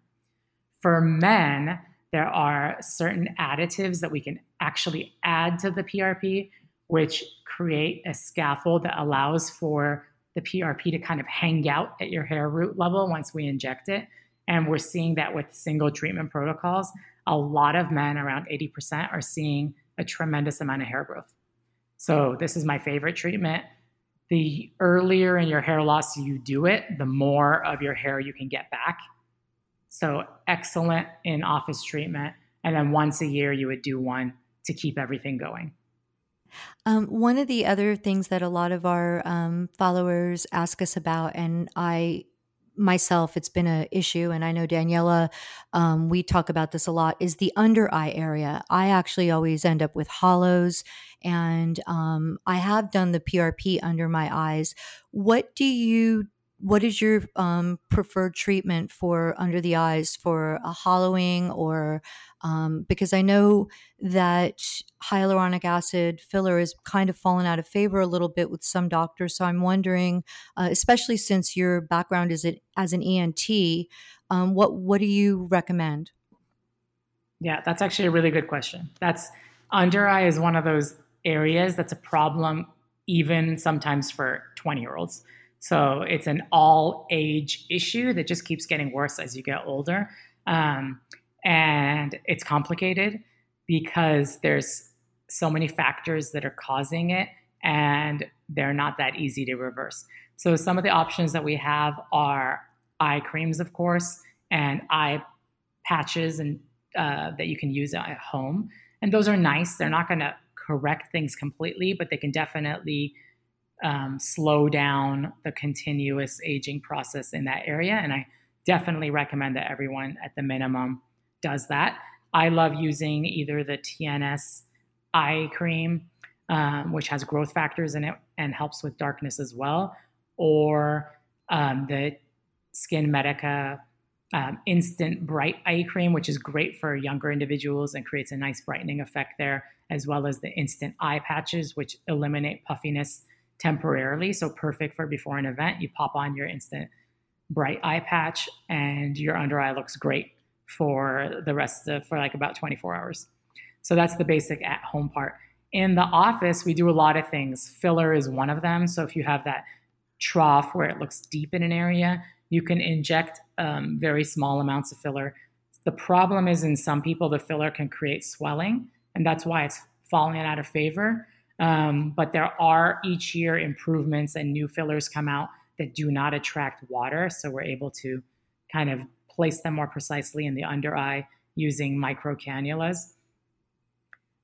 For men, there are certain additives that we can actually add to the PRP, which create a scaffold that allows for the PRP to kind of hang out at your hair root level once we inject it. And we're seeing that with single treatment protocols. A lot of men, around 80%, are seeing a tremendous amount of hair growth. So this is my favorite treatment. The earlier in your hair loss you do it, the more of your hair you can get back. So excellent in office treatment. And then once a year you would do one to keep everything going. One of the other things that a lot of our followers ask us about, and I myself, it's been an issue, and I know Daniela, we talk about this a lot, is the under eye area. I actually always end up with hollows, and I have done the PRP under my eyes. What do you What is your preferred treatment for under the eyes, for a hollowing or because I know that hyaluronic acid filler has kind of fallen out of favor a little bit with some doctors. So I'm wondering, especially since your background is as an ENT, what do you recommend? Yeah, that's actually a really good question. That's under eye is one of those areas that's a problem even sometimes for 20-year-olds. So it's an all-age issue that just keeps getting worse as you get older. And it's complicated because there's so many factors that are causing it, and they're not that easy to reverse. So some of the options that we have are eye creams, of course, and eye patches and that you can use at home. And those are nice. They're not going to correct things completely, but they can definitely slow down the continuous aging process in that area. And I definitely recommend that everyone at the minimum does that. I love using either the TNS eye cream, which has growth factors in it and helps with darkness as well, or the Skin Medica instant bright eye cream, which is great for younger individuals and creates a nice brightening effect there, as well as the instant eye patches, which eliminate puffiness temporarily. So perfect for before an event, you pop on your instant bright eye patch and your under eye looks great for the rest of, for like about 24 hours. So that's the basic at home part. In the office, we do a lot of things. Filler is one of them. So if you have that trough where it looks deep in an area, you can inject very small amounts of filler. The problem is in some people, the filler can create swelling, and that's why it's falling out of favor. But there are each year improvements and new fillers come out that do not attract water. So we're able to kind of place them more precisely in the under eye using micro cannulas.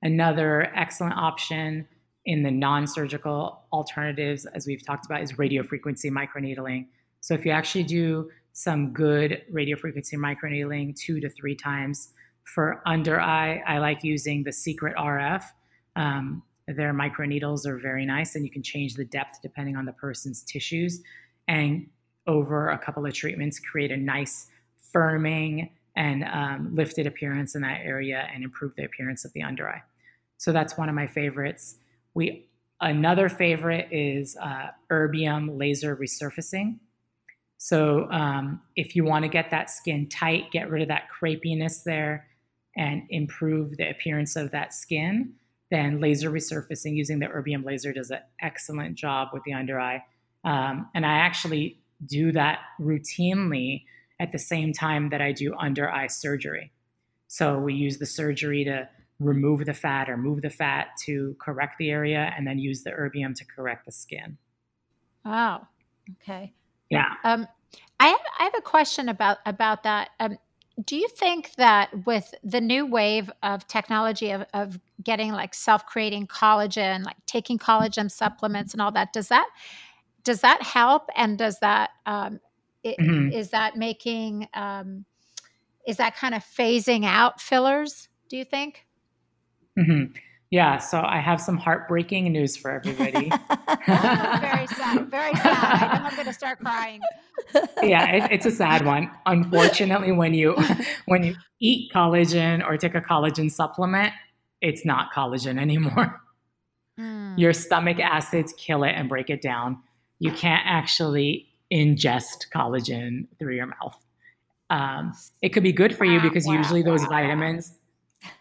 Another excellent option in the non-surgical alternatives, as we've talked about, is radiofrequency microneedling. So if you actually do some good radiofrequency microneedling 2 to 3 times for under eye, I like using the Secret RF. Their microneedles are very nice, and you can change the depth depending on the person's tissues, and over a couple of treatments create a nice firming and lifted appearance in that area and improve the appearance of the under eye. So that's one of my favorites. Another favorite is erbium laser resurfacing. So if you want to get that skin tight, get rid of that crepiness there and improve the appearance of that skin, then laser resurfacing using the erbium laser does an excellent job with the under eye. And I actually do that routinely at the same time that I do under eye surgery. So we use the surgery to remove the fat or move the fat to correct the area, and then use the erbium to correct the skin. Wow. Okay. Yeah. I have a question about that. Do you think that with the new wave of technology of getting like self-creating collagen, like taking collagen supplements and all that, does that help? And does that, is that kind of phasing out fillers, do you think? Mm-hmm. Yeah. So I have some heartbreaking news for everybody. Very sad. Very sad. I know I'm going to start crying. Yeah. It's a sad one. Unfortunately, when you eat collagen or take a collagen supplement, it's not collagen anymore. Mm. Your stomach acids kill it and break it down. You can't actually ingest collagen through your mouth. It could be good for you because usually those vitamins.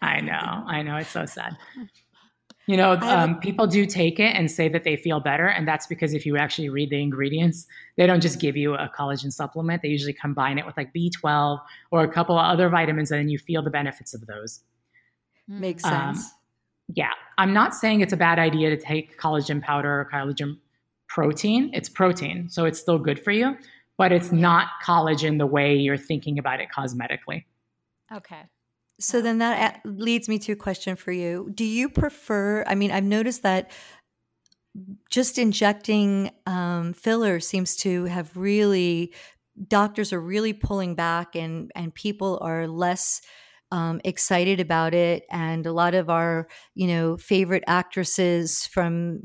I know. It's so sad. You know, people do take it and say that they feel better. And that's because if you actually read the ingredients, they don't just give you a collagen supplement. They usually combine it with like B12 or a couple of other vitamins, and then you feel the benefits of those. Makes sense. Yeah. I'm not saying it's a bad idea to take collagen powder or collagen protein. It's protein, so it's still good for you, but it's not collagen the way you're thinking about it cosmetically. Okay. So then that leads me to a question for you. Do you prefer, I mean, I've noticed that just injecting filler seems to have really, doctors are really pulling back, and people are less excited about it. And a lot of our, you know, favorite actresses from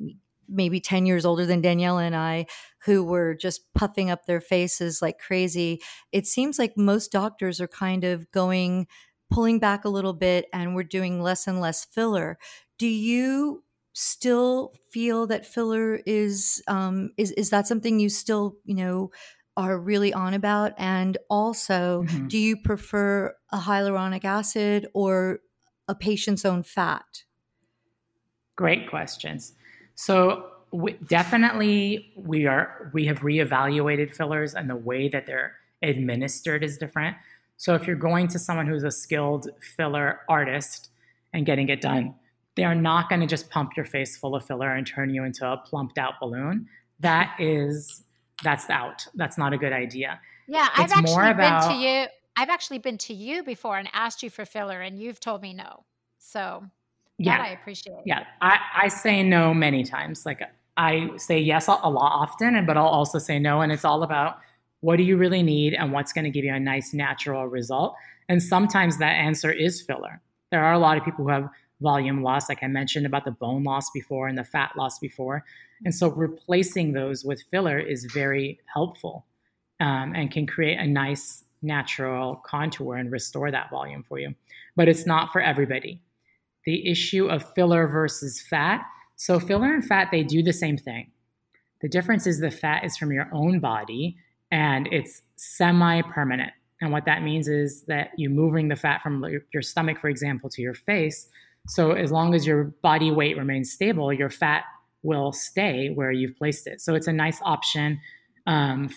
maybe 10 years older than Danielle and I, who were just puffing up their faces like crazy. It seems like most doctors are kind of pulling back a little bit, and we're doing less and less filler. Do you still feel that filler is that something you still, are really on about? And also, do you prefer a hyaluronic acid or a patient's own fat? Great questions. So we have reevaluated fillers, and the way that they're administered is different. So if you're going to someone who's a skilled filler artist and getting it done, they are not going to just pump your face full of filler and turn you into a plumped out balloon. That's out. That's not a good idea. Yeah, I've actually been to you before and asked you for filler, and you've told me no. So yeah, that I appreciate. Yeah, I say no many times. Like I say yes a lot often, but I'll also say no. And it's all about what do you really need and what's going to give you a nice natural result. And sometimes that answer is filler. There are a lot of people who have volume loss, like I mentioned about the bone loss before and the fat loss before. And so replacing those with filler is very helpful, and can create a nice natural contour and restore that volume for you. But it's not for everybody. The issue of filler versus fat. So filler and fat, they do the same thing. The difference is the fat is from your own body and it's semi-permanent. And what that means is that you're moving the fat from your stomach, for example, to your face. So as long as your body weight remains stable, your fat will stay where you've placed it. So it's a nice option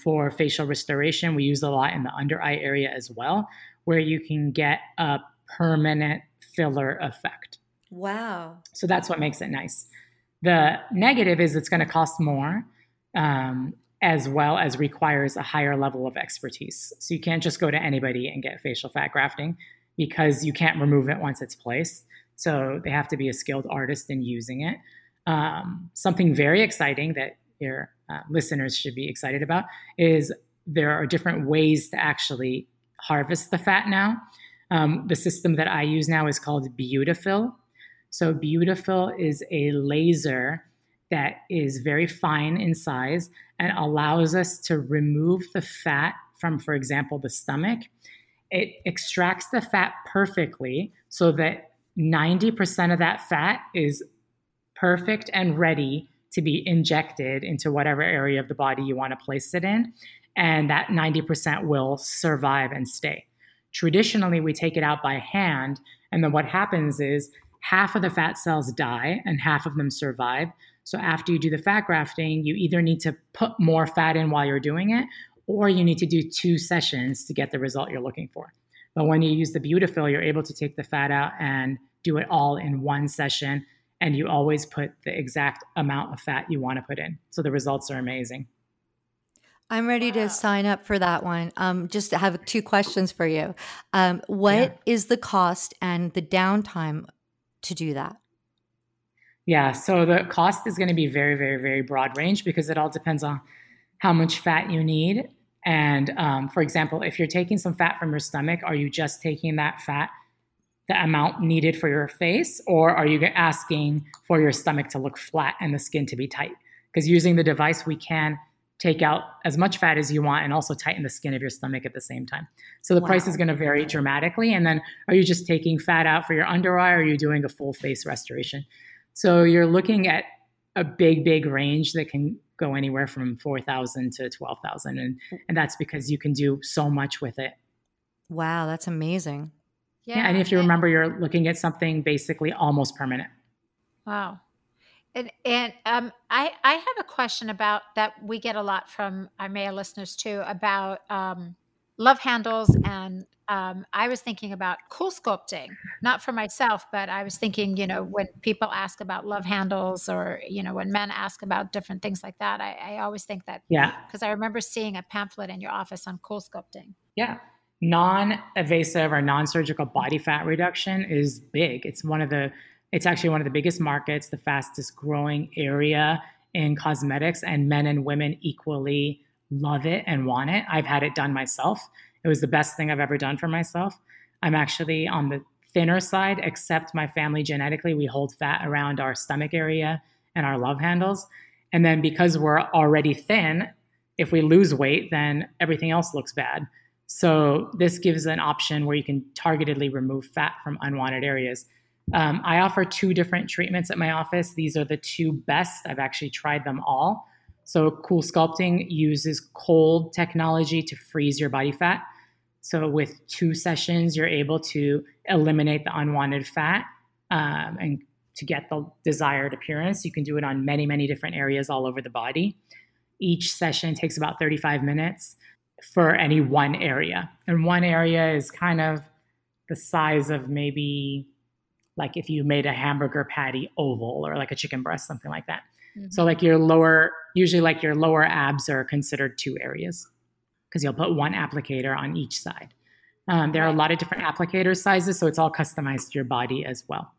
for facial restoration. We use a lot in the under eye area as well, where you can get a permanent filler effect. Wow. So that's what makes it nice. The negative is it's going to cost more, as well as requires a higher level of expertise. So you can't just go to anybody and get facial fat grafting because you can't remove it once it's placed. So they have to be a skilled artist in using it. Something very exciting that your listeners should be excited about is there are different ways to actually harvest the fat now. The system that I use now is called BeautiFill. So BeautiFill is a laser that is very fine in size and allows us to remove the fat from, for example, the stomach. It extracts the fat perfectly so that 90% of that fat is perfect and ready to be injected into whatever area of the body you want to place it in. And that 90% will survive and stay. Traditionally, we take it out by hand. And then what happens is half of the fat cells die and half of them survive. So after you do the fat grafting, you either need to put more fat in while you're doing it, or you need to do 2 sessions to get the result you're looking for. But when you use the BeautiFill, you're able to take the fat out and do it all in 1 session. And you always put the exact amount of fat you want to put in. So the results are amazing. I'm ready to sign up for that one. Just to have 2 questions for you. What is the cost and the downtime to do that? Yeah, so the cost is going to be very, very, very broad range because it all depends on how much fat you need. And for example, if you're taking some fat from your stomach, are you just taking that fat, the amount needed for your face, or are you asking for your stomach to look flat and the skin to be tight? Because using the device, we can take out as much fat as you want and also tighten the skin of your stomach at the same time. So the price is going to vary dramatically. And then are you just taking fat out for your under eye, or are you doing a full face restoration? So you're looking at a big, big range that can go anywhere from $4,000 to $12,000. And that's because you can do so much with it. Wow, that's amazing. Yeah. And if you remember, you're looking at something basically almost permanent. Wow. And I have a question about that we get a lot from our male listeners too, about love handles. And I was thinking about CoolSculpting, not for myself, but I was thinking, when people ask about love handles or, when men ask about different things like that, I always think that, because I remember seeing a pamphlet in your office on CoolSculpting. Yeah. Non-invasive or non-surgical body fat reduction is big. It's actually one of the biggest markets, the fastest growing area in cosmetics, and men and women equally love it and want it. I've had it done myself. It was the best thing I've ever done for myself. I'm actually on the thinner side, except my family genetically, we hold fat around our stomach area and our love handles. And then because we're already thin, if we lose weight, then everything else looks bad. So this gives an option where you can targetedly remove fat from unwanted areas. I offer 2 different treatments at my office. These are the 2 best. I've actually tried them all. So CoolSculpting uses cold technology to freeze your body fat. So with 2 sessions, you're able to eliminate the unwanted fat and to get the desired appearance. You can do it on many, many different areas all over the body. Each session takes about 35 minutes for any one area. And one area is kind of the size of maybe like if you made a hamburger patty oval or like a chicken breast, something like that. Mm-hmm. So like your lower, usually like your lower abs are considered 2 areas because you'll put 1 applicator on each side. There are a lot of different applicator sizes, so it's all customized to your body as well.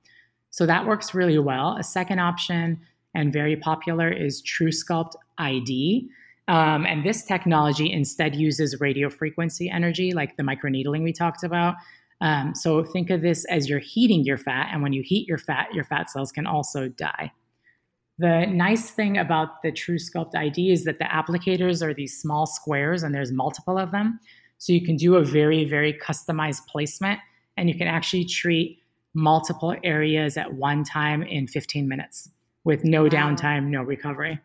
So that works really well. A second option and very popular is TruSculpt ID. And this technology instead uses radio frequency energy, like the microneedling we talked about. So think of this as you're heating your fat. And when you heat your fat cells can also die. The nice thing about the TruSculpt ID is that the applicators are these small squares and there's multiple of them. So you can do a very, very customized placement and you can actually treat multiple areas at one time in 15 minutes with no downtime, no recovery.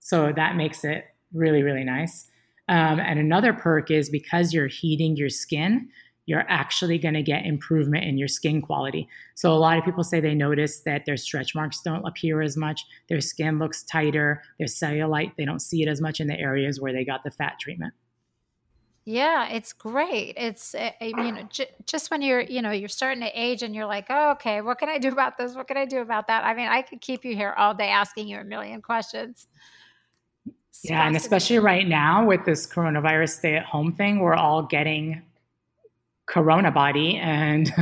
So that makes it really, really nice. And another perk is because you're heating your skin, you're actually going to get improvement in your skin quality. So a lot of people say they notice that their stretch marks don't appear as much. Their skin looks tighter, their cellulite, they don't see it as much in the areas where they got the fat treatment. Yeah, it's great. It's, I mean, just when you're starting to age and you're like, oh, okay, what can I do about this? What can I do about that? I mean, I could keep you here all day asking you a million questions. Yeah. And especially right now with this coronavirus stay at home thing, we're all getting corona body and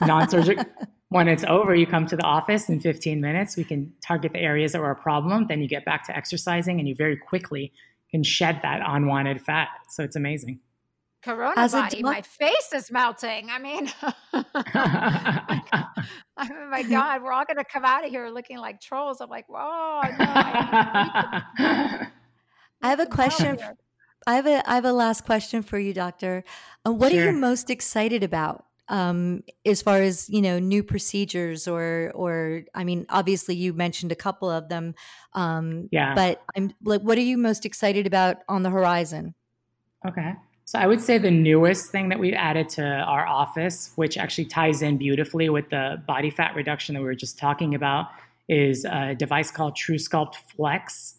non-surgical. When it's over, you come to the office in 15 minutes, we can target the areas that were a problem. Then you get back to exercising and you very quickly can shed that unwanted fat. So it's amazing. Corona body, my face is melting. I mean, my God, we're all going to come out of here looking like trolls. I'm like, whoa. No, I have a question. I have a last question for you, Doctor. What are you most excited about as far as, new procedures or, I mean, obviously you mentioned a couple of them. But I'm like, what are you most excited about on the horizon? Okay. So I would say the newest thing that we've added to our office, which actually ties in beautifully with the body fat reduction that we were just talking about, is a device called TruSculpt Flex.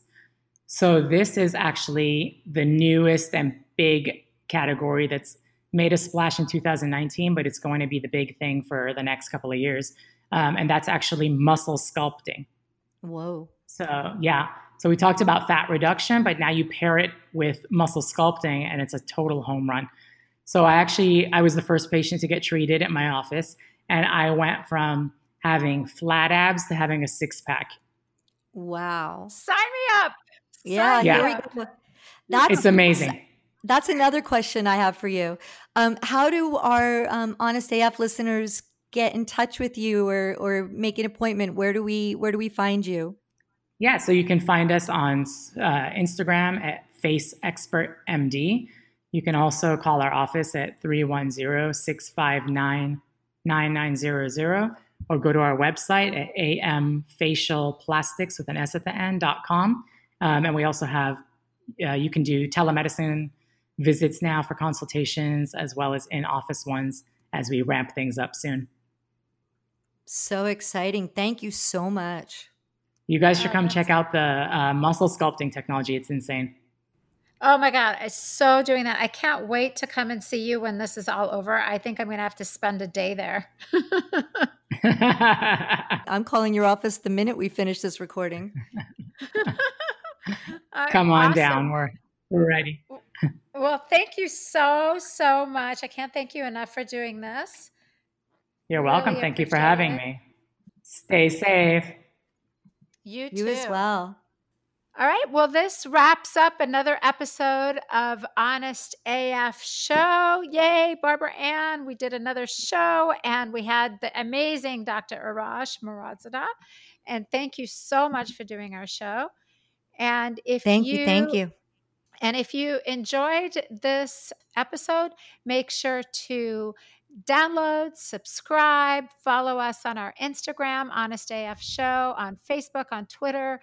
So this is actually the newest and big category that's made a splash in 2019, but it's going to be the big thing for the next couple of years. And that's actually muscle sculpting. Whoa. So yeah. So we talked about fat reduction, but now you pair it with muscle sculpting and it's a total home run. So I was the first patient to get treated at my office and I went from having flat abs to having a 6-pack. Wow. Sign me up. Sign me up. It's amazing. That's another question I have for you. How do our Honest AF listeners get in touch with you or make an appointment? Where do we find you? Yeah, so you can find us on Instagram at Face Expert MD. You can also call our office at 310-659-9900 or go to our website at amfacialplastics.com. And we also have, you can do telemedicine visits now for consultations as well as in-office ones as we ramp things up soon. So exciting. Thank you so much. You guys should come check out the muscle sculpting technology. It's insane. Oh my God. I'm so doing that. I can't wait to come and see you when this is all over. I think I'm going to have to spend a day there. I'm calling your office the minute we finish this recording. Come on down. We're ready. Well, thank you so, so much. I can't thank you enough for doing this. You're welcome. Really thank you for having me. Stay safe. You too. You as well. All right. Well, this wraps up another episode of Honest AF Show. Yay, Barbara Ann. We did another show and we had the amazing Dr. Arash Moradzadeh. And thank you so much for doing our show. And if thank you. And if you enjoyed this episode, make sure to download, subscribe, follow us on our Instagram, Honest AF Show, on Facebook, on Twitter.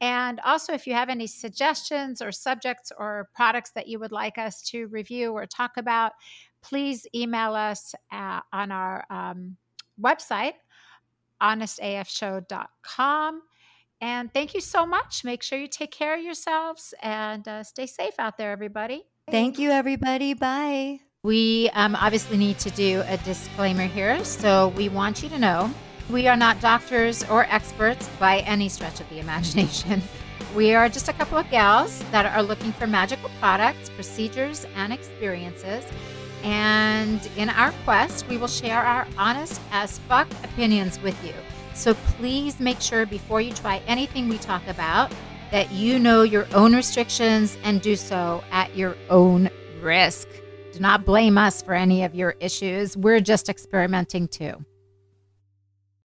And also, if you have any suggestions or subjects or products that you would like us to review or talk about, please email us on our website, honestafshow.com. And thank you so much. Make sure you take care of yourselves and stay safe out there, everybody. Thank you, everybody. Bye. We obviously need to do a disclaimer here. So we want you to know we are not doctors or experts by any stretch of the imagination. We are just a couple of gals that are looking for magical products, procedures, and experiences. And in our quest, we will share our honest as fuck opinions with you. So please make sure before you try anything we talk about that you know your own restrictions and do so at your own risk. Do not blame us for any of your issues. We're just experimenting too.